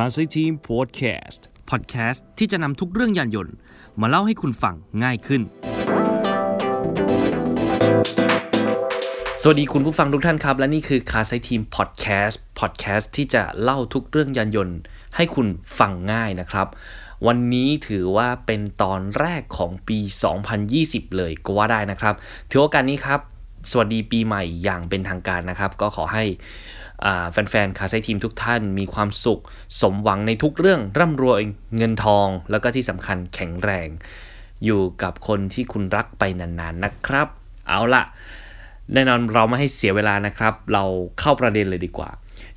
Classy Team Podcast ที่จะนำทุกเรื่องยานยนต์มาเล่าให้คุณฟังง่ายขึ้นสวัสดีคุณผู้ฟังทุกท่านครับและนี่คือ Classy Team Podcast ที่จะเล่าทุกเรื่องยานยนต์ให้คุณฟังง่ายนะครับวันนี้ถือว่าเป็นตอนแรกของปี2020เลยก็ว่าได้นะครับถือโอกาสนี้ครับสวัสดีปีใหม่อย่างเป็นทางการนะครับก็ขอให้แฟนๆคาไซทีมทุกท่านมีความสุขสมหวังในทุกเรื่องร่ำรวยเงินทองแล้วก็ที่สำคัญแข็งแรงอยู่กับคนที่คุณรักไปนานๆนะครับเอาล่ะแน่นอนเราไม่ให้เสียเวลานะครับเราเข้าประเด็นเลยดีกว่า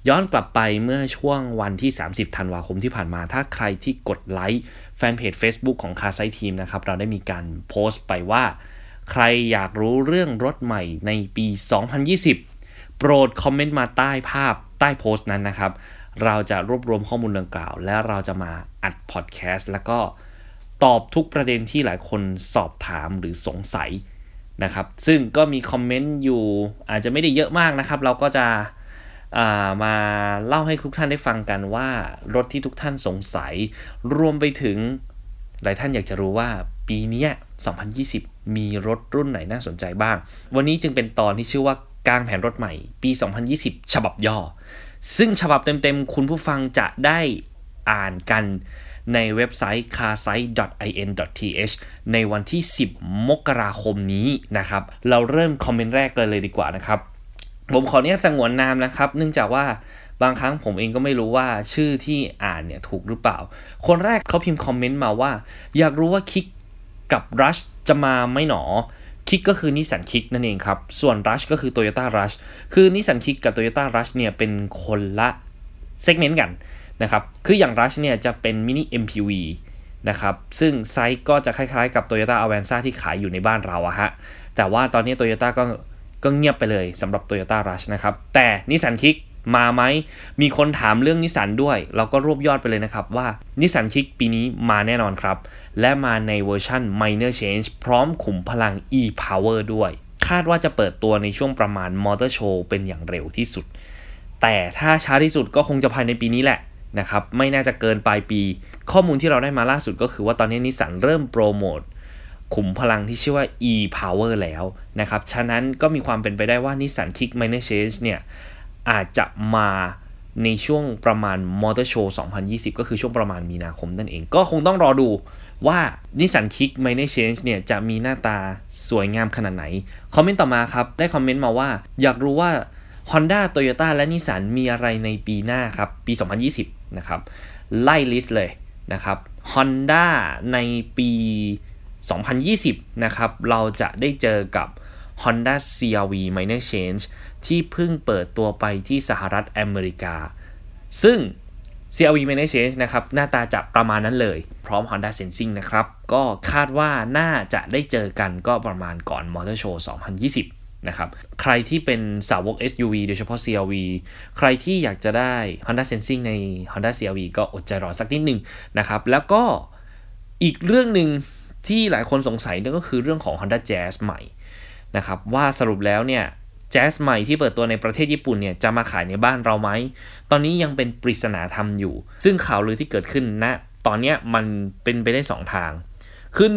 ย้อนกลับไปเมื่อช่วงวันที่30ธันวาคมที่ผ่านมาถ้าใครที่กดไลค์แฟนเพจ Facebook ของคาไซทีมนะครับเราได้มีการโพสต์ไปว่าใครอยากรู้เรื่องรถใหม่ในปี2020โปรดคอมเมนต์มาใต้ภาพใต้โพสต์นั้นนะครับเราจะรวบรวมข้อมูลดังกล่าวและเราจะมาอัดพอดแคสต์แล้วก็ตอบทุกประเด็นที่หลายคนสอบถามหรือสงสัยนะครับซึ่งก็มีคอมเมนต์อยู่อาจจะไม่ได้เยอะมากนะครับเราก็จะมาเล่าให้ทุกท่านได้ฟังกันว่ารถที่ทุกท่านสงสัยรวมไปถึงหลายท่านอยากจะรู้ว่าปีนี้2020มีรถรุ่นไหนน่าสนใจบ้างวันนี้จึงเป็นตอนที่ชื่อว่ากางแผนรถใหม่ปี2020ฉบับย่อซึ่งฉบับเต็มๆคุณผู้ฟังจะได้อ่านกันในเว็บไซต์ carsite.in.th ในวันที่10มกราคมนี้นะครับเราเริ่มคอมเมนต์แรกเลยดีกว่านะครับผมขออนุญาตสงวนนามนะครับเนื่องจากว่าบางครั้งผมเองก็ไม่รู้ว่าชื่อที่อ่านเนี่ยถูกหรือเปล่าคนแรกเขาพิมพ์คอมเมนต์มาว่าอยากรู้ว่าคิกกับรัชจะมาไหมหนอคิกก็คือ Nissan Kicks นั่นเองครับส่วน Rush ก็คือ Toyota Rush คือ Nissan Kicks กับ Toyota Rush เนี่ยเป็นคนละเซกเมนต์กันนะครับคืออย่าง Rush เนี่ยจะเป็นมินิ MPV นะครับซึ่งไซส์ก็จะคล้ายๆกับ Toyota Avanza ที่ขายอยู่ในบ้านเราอะฮะแต่ว่าตอนนี้ Toyota ก็เงียบไปเลยสำหรับ Toyota Rush นะครับแต่ Nissan Kicks มาไหมมีคนถามเรื่อง Nissan ด้วยเราก็รวบยอดไปเลยนะครับว่า Nissan Kicks ปีนี้มาแน่นอนครับและมาในเวอร์ชั่น Minor Change พร้อมขุมพลัง E-Power ด้วยคาดว่าจะเปิดตัวในช่วงประมาณ Motor Show เป็นอย่างเร็วที่สุดแต่ถ้าช้าที่สุดก็คงจะภายในปีนี้แหละนะครับไม่น่าจะเกินปลายปีข้อมูลที่เราได้มาล่าสุดก็คือว่าตอนนี้ Nissan เริ่มโปรโมทขุมพลังที่ชื่อว่า E-Power แล้วนะครับฉะนั้นก็มีความเป็นไปได้ว่า Nissan Kicks Minor Change เนี่ยอาจจะมาในช่วงประมาณ Motor Show 2020ก็คือช่วงประมาณมีนาคมนั่นเองก็คงต้องรอดูว่า Nissan Kicks Minor Change เนี่ยจะมีหน้าตาสวยงามขนาดไหนคอมเมนต์ต่อมาครับได้คอมเมนต์มาว่าอยากรู้ว่า Honda Toyota และ Nissan มีอะไรในปีหน้าครับปี2020นะครับไล่ลิสต์เลยนะครับ Honda ในปี2020นะครับเราจะได้เจอกับ Honda CR-V Minor Change ที่เพิ่งเปิดตัวไปที่สหรัฐอเมริกาซึ่ง CR-V Minor Change นะครับหน้าตาจะประมาณนั้นเลยพร้อม Honda Sensing นะครับก็คาดว่าน่าจะได้เจอกันก็ประมาณก่อน Motor Show 2020นะครับใครที่เป็นสาวก SUV โดยเฉพาะ CR-V ใครที่อยากจะได้ Honda Sensing ใน Honda CR-V ก็อดใจรอสักนิดนึงนะครับแล้วก็อีกเรื่องนึงที่หลายคนสงสัยนั่นก็คือเรื่องของ Honda Jazz ใหม่นะครับว่าสรุปแล้วเนี่ย Jazz ใหม่ที่เปิดตัวในประเทศญี่ปุ่นเนี่ยจะมาขายในบ้านเราไหมตอนนี้ยังเป็นปริศนาธรรมอยู่ซึ่งข่าวลือที่เกิดขึ้นณตอนนี้มันเป็นไปได้2ทางคือ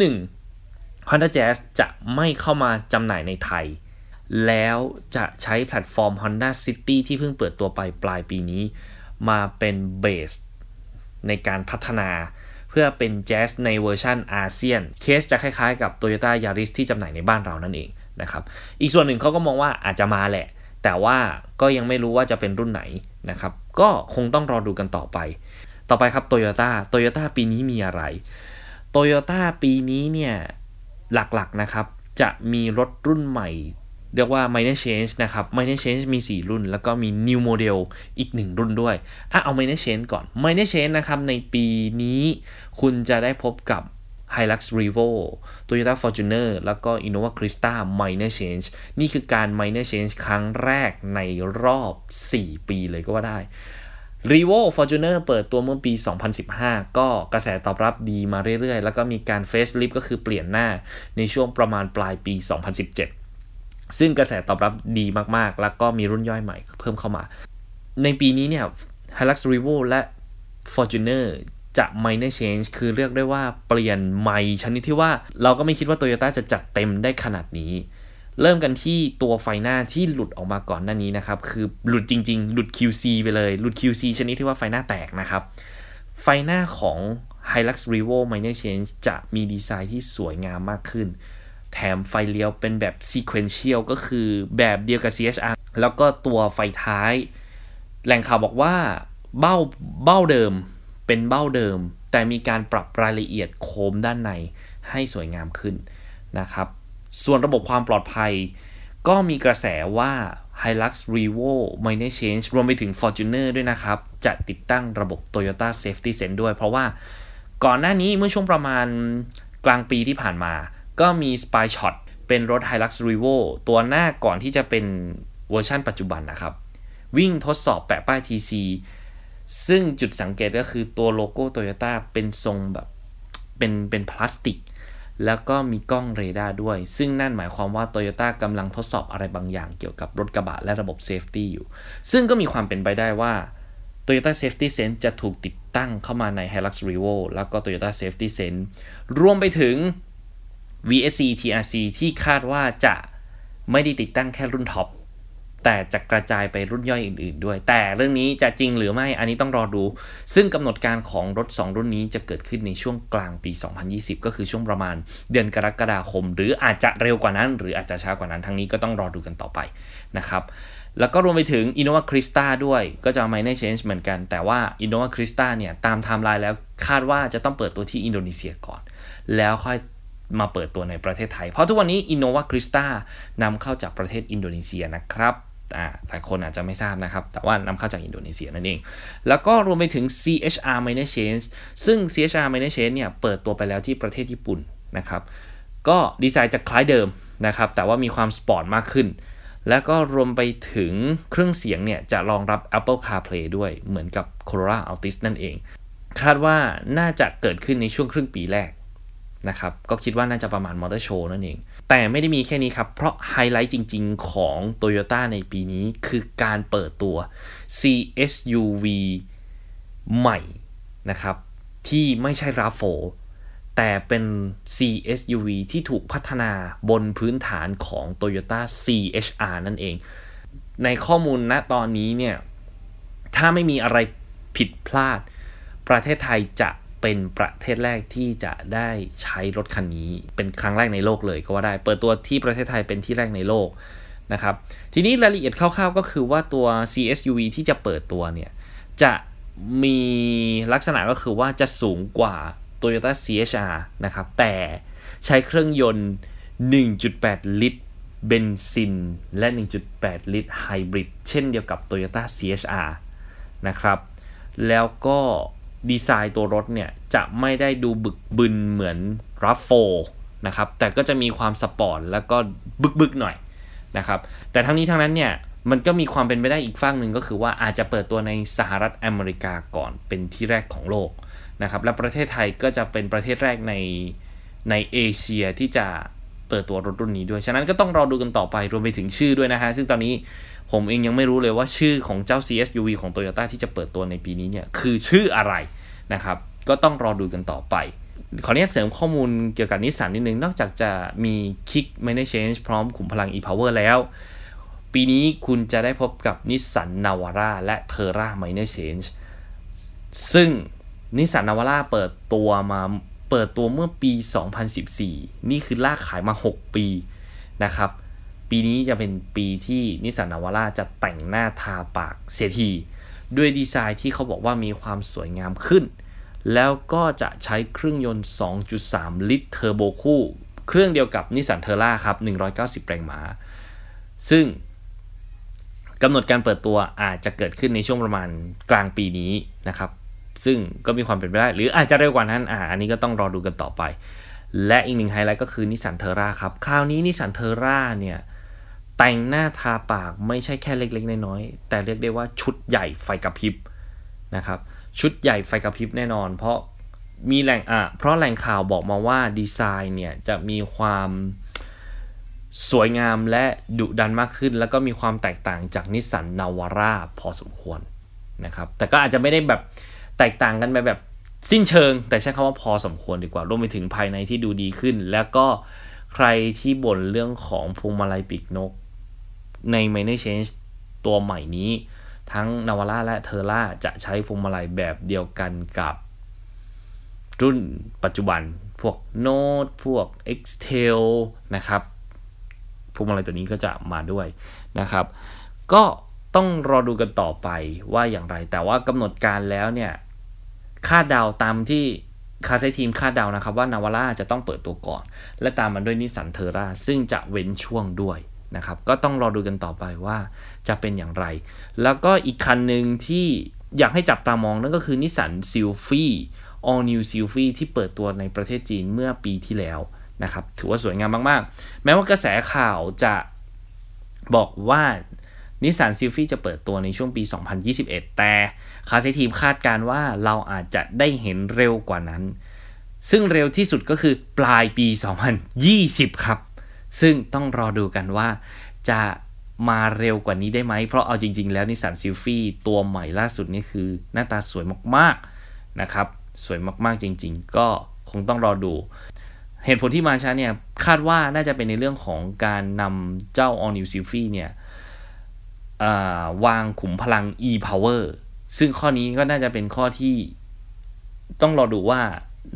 1. Honda Jazz จะไม่เข้ามาจำหน่ายในไทยแล้วจะใช้แพลตฟอร์ม Honda City ที่เพิ่งเปิดตัวไปปลายปีนี้มาเป็นเบสในการพัฒนาเพื่อเป็น Jazz ในเวอร์ชันอาเซียนเคสจะคล้ายๆกับ Toyota Yaris ที่จำหน่ายในบ้านเรานั่นเองนะครับอีกส่วนหนึ่งเขาก็มองว่าอาจจะมาแหละแต่ว่าก็ยังไม่รู้ว่าจะเป็นรุ่นไหนนะครับก็คงต้องรอดูกันต่อไปครับ Toyota ปีนี้มีอะไร Toyota ปีนี้เนี่ยหลักๆนะครับจะมีรถรุ่นใหม่เรียกว่า Minor Change นะครับ Minor Change มี4รุ่นแล้วก็มี New Model อีก1รุ่นด้วยเอา Minor Change ก่อน Minor Change นะครับในปีนี้คุณจะได้พบกับ Hilux Revo Toyota Fortuner แล้วก็ Innova Crysta Minor Change นี่คือการ Minor Change ครั้งแรกในรอบ4ปีเลยก็ว่าได้ Revo Fortuner เปิดตัวเมื่อปี2015ก็กระแสตอบรับดีมาเรื่อยๆแล้วก็มีการ Facelift ก็คือเปลี่ยนหน้าในช่วงประมาณปลายปี2017ซึ่งกระแสตอบรับดีมากๆแล้วก็มีรุ่นย่อยใหม่เพิ่มเข้ามาในปีนี้เนี่ย Hilux Revo และ Fortuner จะ minor change คือเรียกได้ว่าเปลี่ยนใหม่ชนิดที่ว่าเราก็ไม่คิดว่า Toyota จะจัดเต็มได้ขนาดนี้เริ่มกันที่ตัวไฟหน้าที่หลุดออกมาก่อนหน้านี้นะครับคือหลุดจริงๆหลุด QC ไปเลยหลุด QC ชนิดที่ว่าไฟหน้าแตกนะครับไฟหน้าของ Hilux Revo minor change จะมีดีไซน์ที่สวยงามมากขึ้นแถมไฟเลี้ยวเป็นแบบ sequential ก็คือแบบเดียวกับ C-HR แล้วก็ตัวไฟท้ายแหล่งข่าวบอกว่าเบ้าเดิมเป็นเบ้าเดิมแต่มีการปรับรายละเอียดโคมด้านในให้สวยงามขึ้นนะครับส่วนระบบความปลอดภัยก็มีกระแสว่า Hilux Revo minor change รวมไปถึง Fortuner ด้วยนะครับจะติดตั้งระบบ Toyota Safety Sense ด้วยเพราะว่าก่อนหน้านี้เมื่อช่วงประมาณกลางปีที่ผ่านมาก็มี Spy Shot เป็นรถ Hilux Revo ตัวหน้าก่อนที่จะเป็นเวอร์ชันปัจจุบันนะครับวิ่งทดสอบแปะป้าย TC ซึ่งจุดสังเกตก็คือตัวโลโก้ Toyota เป็นทรงแบบเป็นพลาสติกแล้วก็มีกล้องเรดาร์ด้วยซึ่งนั่นหมายความว่า Toyota กำลังทดสอบอะไรบางอย่างเกี่ยวกับรถกระบะและระบบ Safety อยู่ซึ่งก็มีความเป็นไปได้ว่า Toyota Safety Sense จะถูกติดตั้งเข้ามาใน Hilux Revo แล้วก็ Toyota Safety Sense รวมไปถึง VSC TAC ที่คาดว่าจะไม่ได้ติดตั้งแค่รุ่นท็อปแต่จะกระจายไปรุ่นย่อยอื่นๆด้วยแต่เรื่องนี้จะจริงหรือไม่อันนี้ต้องรอดูซึ่งกำหนดการของรถ2รุ่นนี้จะเกิดขึ้นในช่วงกลางปี2020ก็คือช่วงประมาณเดือนกรกฎาคมหรืออาจจะเร็วกว่านั้นหรืออาจจะช้ากว่านั้นทั้งนี้ก็ต้องรอดูกันต่อไปนะครับแล้วก็รวมไปถึง Innova Crysta ด้วยก็จะ minor change เหมือนกันแต่ว่า Innova Crysta เนี่ยตามไทม์ไลน์แล้วคาดว่าจะต้องเปิดตัวที่อินโดนีเซียก่อนแล้วค่อยมาเปิดตัวในประเทศไทยเพราะทุกวันนี้ Innova Crysta นำเข้าจากประเทศอินโดนีเซียนะครับหลายคนอาจจะไม่ทราบนะครับแต่ว่านำเข้าจากอินโดนีเซียนั่นเองแล้วก็รวมไปถึง CHR minor change ซึ่ง CHR minor change เนี่ยเปิดตัวไปแล้วที่ประเทศญี่ปุ่นนะครับก็ดีไซน์จะคล้ายเดิมนะครับแต่ว่ามีความสปอร์ตมากขึ้นแล้วก็รวมไปถึงเครื่องเสียงเนี่ยจะรองรับ Apple CarPlay ด้วยเหมือนกับ Corolla Altis นั่นเองคาดว่าน่าจะเกิดขึ้นในช่วงครึ่งปีแรกนะครับก็คิดว่าน่าจะประมาณมอเตอร์โชว์นั่นเองแต่ไม่ได้มีแค่นี้ครับเพราะไฮไลท์จริงๆของ Toyota ในปีนี้คือการเปิดตัว CSUV ใหม่นะครับที่ไม่ใช่ RAV4 แต่เป็น CSUV ที่ถูกพัฒนาบนพื้นฐานของ Toyota C-HR นั่นเองในข้อมูลณตอนนี้เนี่ยถ้าไม่มีอะไรผิดพลาดประเทศไทยจะเป็นประเทศแรกที่จะได้ใช้รถคันนี้เป็นครั้งแรกในโลกเลยก็ว่าได้เปิดตัวที่ประเทศไทยเป็นที่แรกในโลกนะครับทีนี้รายละเอียดคร่าวๆก็คือว่าตัว CSUV ที่จะเปิดตัวเนี่ยจะมีลักษณะก็คือว่าจะสูงกว่า Toyota C-HR นะครับแต่ใช้เครื่องยนต์ 1.8 ลิตรเบนซินและ 1.8 ลิตรไฮบริดเช่นเดียวกับ Toyota C-HR นะครับแล้วก็ดีไซน์ตัวรถเนี่ยจะไม่ได้ดูบึกบึนเหมือน RAV4 นะครับแต่ก็จะมีความสปอร์ตแล้วก็บึกหน่อยนะครับแต่ทั้งนี้ทั้งนั้นเนี่ยมันก็มีความเป็นไปได้อีกฝั่งหนึ่งก็คือว่าอาจจะเปิดตัวในสหรัฐอเมริกาก่อนเป็นที่แรกของโลกนะครับและประเทศไทยก็จะเป็นประเทศแรกในเอเชียที่จะเปิดตัวรถรุ่นนี้ด้วยฉะนั้นก็ต้องรอดูกันต่อไปรวมไปถึงชื่อด้วยนะฮะซึ่งตอนนี้ผมเองยังไม่รู้เลยว่าชื่อของเจ้า CSUV ของ Toyota ที่จะเปิดตัวในปีนี้เนี่ยคือชื่ออะไรนะครับก็ต้องรอดูกันต่อไปขออนุญาตเสริมข้อมูลเกี่ยวกับ Nissan นิดนึงนอกจากจะมี Kick Minor Change พร้อมขุมพลัง E-Power แล้วปีนี้คุณจะได้พบกับ Nissan Navara และ Terra Minor Change ซึ่ง Nissan Navara เปิดตัวเมื่อปี2014นี่คือลากขายมา6ปีนะครับปีนี้จะเป็นปีที่ Nissan Navara จะแต่งหน้าทาปากเสียทีด้วยดีไซน์ที่เขาบอกว่ามีความสวยงามขึ้นแล้วก็จะใช้เครื่องยนต์ 2.3 ลิตรเทอร์โบคู่เครื่องเดียวกับ Nissan Terra ครับ190แรงม้าซึ่งกำหนดการเปิดตัวอาจจะเกิดขึ้นในช่วงประมาณกลางปีนี้นะครับซึ่งก็มีความเป็นไปได้หรืออาจจะเร็วกว่านั้นอันนี้ก็ต้องรอดูกันต่อไปและอีกหนึ่งไฮไลท์ก็คือ Nissan Terra ครับคราวนี้ Nissan Terra เนี่ยแต่งหน้าทาปากไม่ใช่แค่เล็กๆน้อยๆแต่เรียกได้ว่าชุดใหญ่ไฟกระพริบนะครับชุดใหญ่ไฟกระพริบแน่นอนเพราะแหล่งข่าวบอกมาว่าดีไซน์เนี่ยจะมีความสวยงามและดุดันมากขึ้นแล้วก็มีความแตกต่างจาก Nissan Navara พอสมควรนะครับแต่ก็อาจจะไม่ได้แบบ แตกต่างกันไปแบบสิ้นเชิงแต่ใช้คำว่าพอสมควรดีกว่ารวมไปถึงภายในที่ดูดีขึ้นแล้วก็ใครที่บ่นเรื่องของพวงมาลัยปีกนกใน minor change ตัวใหม่นี้ทั้ง Navara และ Terra จะใช้พวงมาลัยแบบเดียวกันกับรุ่นปัจจุบันพวก Note พวก X-Tail นะครับพวงมาลัยตัวนี้ก็จะมาด้วยนะครับก็ต้องรอดูกันต่อไปว่าอย่างไรแต่ว่ากำหนดการแล้วเนี่ยคาดเดาตามที่Classy Team คาดเดานะครับว่า Navara จะต้องเปิดตัวก่อนและตามมาด้วย Nissan Terra ซึ่งจะเว้นช่วงด้วยนะครับก็ต้องรอดูกันต่อไปว่าจะเป็นอย่างไรแล้วก็อีกคันหนึ่งที่อยากให้จับตามองนั่นก็คือ Nissan Sylphy All New Sylphy ที่เปิดตัวในประเทศจีนเมื่อปีที่แล้วนะครับถือว่าสวยงามมากๆแม้ว่ากระแสข่าวจะบอกว่า Nissan Sylphy จะเปิดตัวในช่วงปี 2021 แต่ Classy Team คาดการว่าเราอาจจะได้เห็นเร็วกว่านั้นซึ่งเร็วที่สุดก็คือปลายปี 2020 ครับซึ่งต้องรอดูกันว่าจะมาเร็วกว่านี้ได้ไหมเพราะเอาจริงๆแล้ว Nissan Sylphy ตัวใหม่ล่าสุดนี่คือหน้าตาสวยมากๆนะครับสวยมากๆจริงๆก็คงต้องรอดูเหตุผลที่มาช้าเนี่ยคาดว่าน่าจะเป็นในเรื่องของการนำเจ้า All New Sylphy เนี่ยวางขุมพลัง E-Power ซึ่งข้อนี้ก็น่าจะเป็นข้อที่ต้องรอดูว่า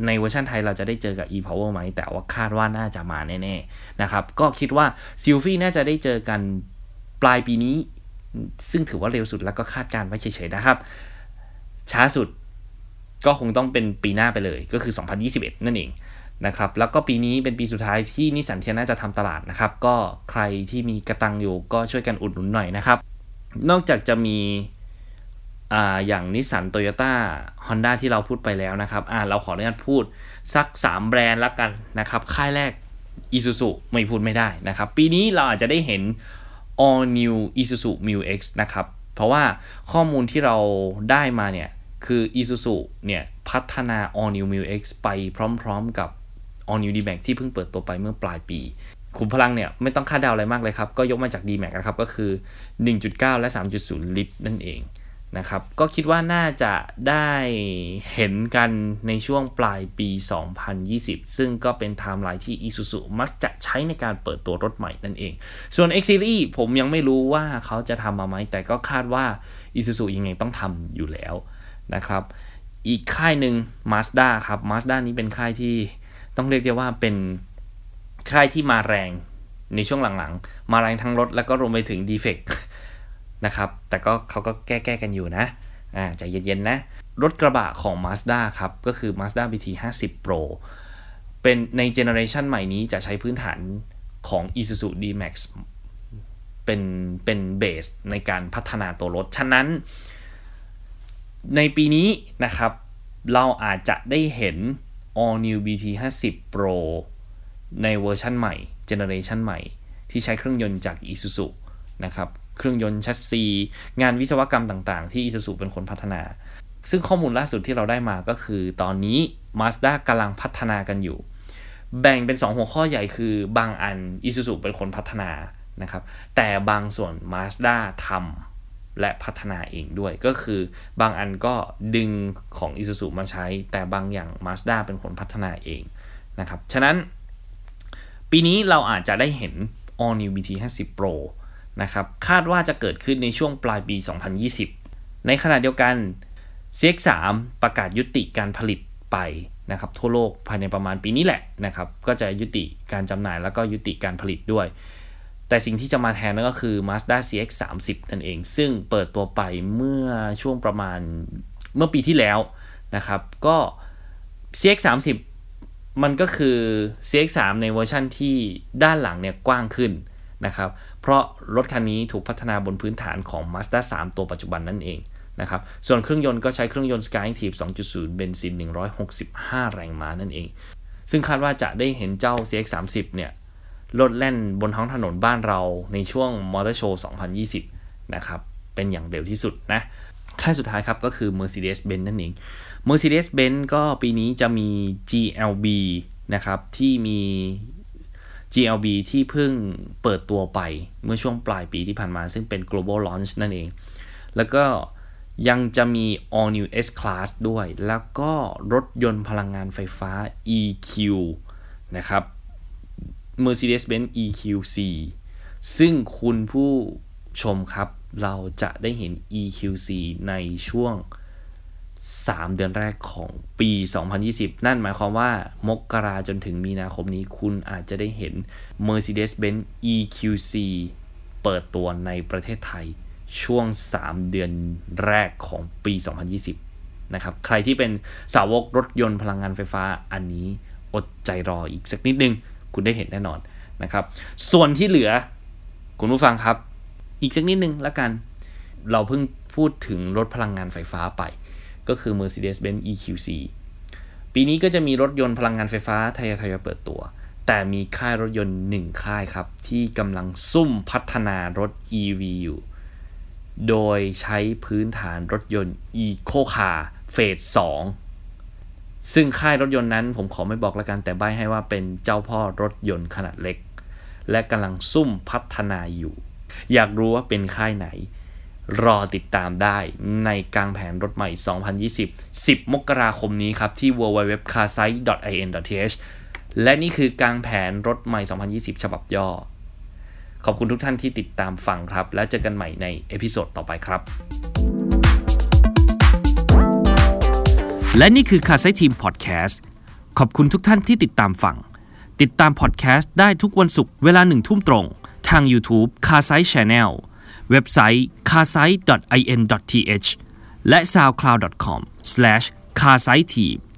ในเวอร์ชันไทยเราจะได้เจอกับ E-Power ไหมแต่ว่าคาดว่าน่าจะมาแน่ๆนะครับก็คิดว่า Sylphy น่าจะได้เจอกันปลายปีนี้ซึ่งถือว่าเร็วสุดแล้วก็คาดการไว้เฉยๆนะครับช้าสุดก็คงต้องเป็นปีหน้าไปเลยก็คือ2021นั่นเองนะครับแล้วก็ปีนี้เป็นปีสุดท้ายที่นิสสันเทียน่าจะทำตลาดนะครับก็ใครที่มีกระตังอยู่ก็ช่วยกันอุดหนุนหน่อยนะครับนอกจากจะมีอย่าง Nissan Toyota Honda ที่เราพูดไปแล้วนะครับเราขออนุญาตพูดสัก3แบรนด์ละกันนะครับค่ายแรก Isuzu ไม่พูดไม่ได้นะครับปีนี้เราอาจจะได้เห็น All New Isuzu MU-X นะครับเพราะว่าข้อมูลที่เราได้มาเนี่ยคือ Isuzu เนี่ยพัฒนา All New MU-X ไปพร้อมๆกับ All New D-Max ที่เพิ่งเปิดตัวไปเมื่อปลายปีขุมพลังเนี่ยไม่ต้องคาดเดาอะไรมากเลยครับก็ยกมาจาก D-Max นะครับก็คือ 1.9 และ 3.0 ลิตรนั่นเองนะครับก็คิดว่าน่าจะได้เห็นกันในช่วงปลายปี 2020 ซึ่งก็เป็นไทม์ไลน์ที่ Isuzu มักจะใช้ในการเปิดตัวรถใหม่นั่นเองส่วน X Series ผมยังไม่รู้ว่าเขาจะทำมาไหมแต่ก็คาดว่า Isuzu ยังไงต้องทำอยู่แล้วนะครับอีกค่ายหนึ่ง Mazda ครับ Mazda นี้เป็นค่ายที่ต้องเรียกได้ว่าเป็นค่ายที่มาแรงในช่วงหลังๆมาแรงทั้งรถแล้วก็รวมไปถึง Defect นะครับแต่ก็เขาก็แก้กันอยู่นะใจเย็นๆนะรถกระบะของ Mazda ครับก็คือ Mazda BT50 Pro เป็นในเจเนอเรชันใหม่นี้จะใช้พื้นฐานของ Isuzu D-Max เป็นเบสในการพัฒนาตัวรถฉะนั้นในปีนี้นะครับเราอาจจะได้เห็น All New BT50 Pro ในเวอร์ชันใหม่เจเนอเรชันใหม่ที่ใช้เครื่องยนต์จาก Isuzu นะครับเครื่องยนต์ชัสซีงานวิศวกรรมต่างๆที่ Isuzu เป็นคนพัฒนาซึ่งข้อมูลล่าสุดที่เราได้มาก็คือตอนนี้ Mazda กำลังพัฒนากันอยู่แบ่งเป็น2หัวข้อใหญ่คือบางอัน Isuzu เป็นคนพัฒนานะครับแต่บางส่วน Mazda ทำและพัฒนาเองด้วยก็คือบางอันก็ดึงของ Isuzu มาใช้แต่บางอย่าง Mazda เป็นคนพัฒนาเองนะครับฉะนั้นปีนี้เราอาจจะได้เห็น All New BT50 Proนะครับคาดว่าจะเกิดขึ้นในช่วงปลายปี 2020 ในขณะเดียวกัน CX-3 ประกาศยุติการผลิตไปนะครับทั่วโลกภายในประมาณปีนี้แหละนะครับก็จะยุติการจำหน่ายแล้วก็ยุติการผลิตด้วยแต่สิ่งที่จะมาแทนนั่นก็คือ Mazda CX-30 นั่นเองซึ่งเปิดตัวไปเมื่อช่วงประมาณเมื่อปีที่แล้วนะครับก็ CX-30 มันก็คือ CX-3 ในเวอร์ชั่นที่ด้านหลังเนี่ยกว้างขึ้นนะครับเพราะรถคันนี้ถูกพัฒนาบนพื้นฐานของ Mazda 3 ตัวปัจจุบันนั่นเองนะครับส่วนเครื่องยนต์ก็ใช้เครื่องยนต์ SkyActiv 2.0 เบนซิน165 แรงม้านั่นเองซึ่งคาดว่าจะได้เห็นเจ้า CX-30 เนี่ยรถแล่นบนท้องถนนบ้านเราในช่วงมอเตอร์โชว์ 2020 นะครับเป็นอย่างเร็วที่สุดนะค่ายสุดท้ายครับก็คือ Mercedes-Benz นั่นเอง Mercedes-Benz ก็ปีนี้จะมี GLB นะครับที่มีGLB ที่เพิ่งเปิดตัวไปเมื่อช่วงปลายปีที่ผ่านมาซึ่งเป็น Global Launch นั่นเองแล้วก็ ยังจะมี All New S Class ด้วยแล้วก็รถยนต์พลังงานไฟฟ้า EQ นะครับ Mercedes-Benz EQC ซึ่งคุณผู้ชมครับเราจะได้เห็น EQC ในช่วง3 เดือนแรกของปี2020นั่นหมายความว่ามกราจนถึงมีนาคมนี้คุณอาจจะได้เห็น Mercedes-Benz EQC เปิดตัวในประเทศไทยช่วง3 เดือนแรกของปี2020นะครับใครที่เป็นสาวกรถยนต์พลังงานไฟฟ้าอันนี้อดใจรออีกสักนิดนึงคุณได้เห็นแน่นอนนะครับส่วนที่เหลือคุณผู้ฟังครับอีกสักนิดนึงแล้วกันเราเพิ่งพูดถึงรถพลังงานไฟฟ้าไปก็คือ Mercedes-Benz EQC ปีนี้ก็จะมีรถยนต์พลังงานไฟฟ้าทยอยเปิดตัวแต่มีค่ายรถยนต์1ค่ายครับที่กำลังซุ่มพัฒนารถ EV อยู่โดยใช้พื้นฐานรถยนต์ EcoCar เฟส 2ซึ่งค่ายรถยนต์นั้นผมขอไม่บอกละกันแต่ใบ้ให้ว่าเป็นเจ้าพ่อรถยนต์ขนาดเล็กและกำลังซุ่มพัฒนาอยู่อยากรู้ว่าเป็นค่ายไหนรอติดตามได้ในกลางแผนรถใหม่2020 10 มกราคมนี้ครับที่ www.carsite.in.th และนี่คือกลางแผนรถใหม่2020ฉบับย่อขอบคุณทุกท่านที่ติดตามฟังครับแล้วเจอกันใหม่ในเอพิโซดต่อไปครับและนี่คือ Classy Team Podcast ขอบคุณทุกท่านที่ติดตามฟังติดตาม podcast ได้ทุกวันศุกร์เวลา 1 ทุ่มตรงทาง YouTube Classy Channel เว็บไซต์ classite.in.th และ soundcloud.com/classyteam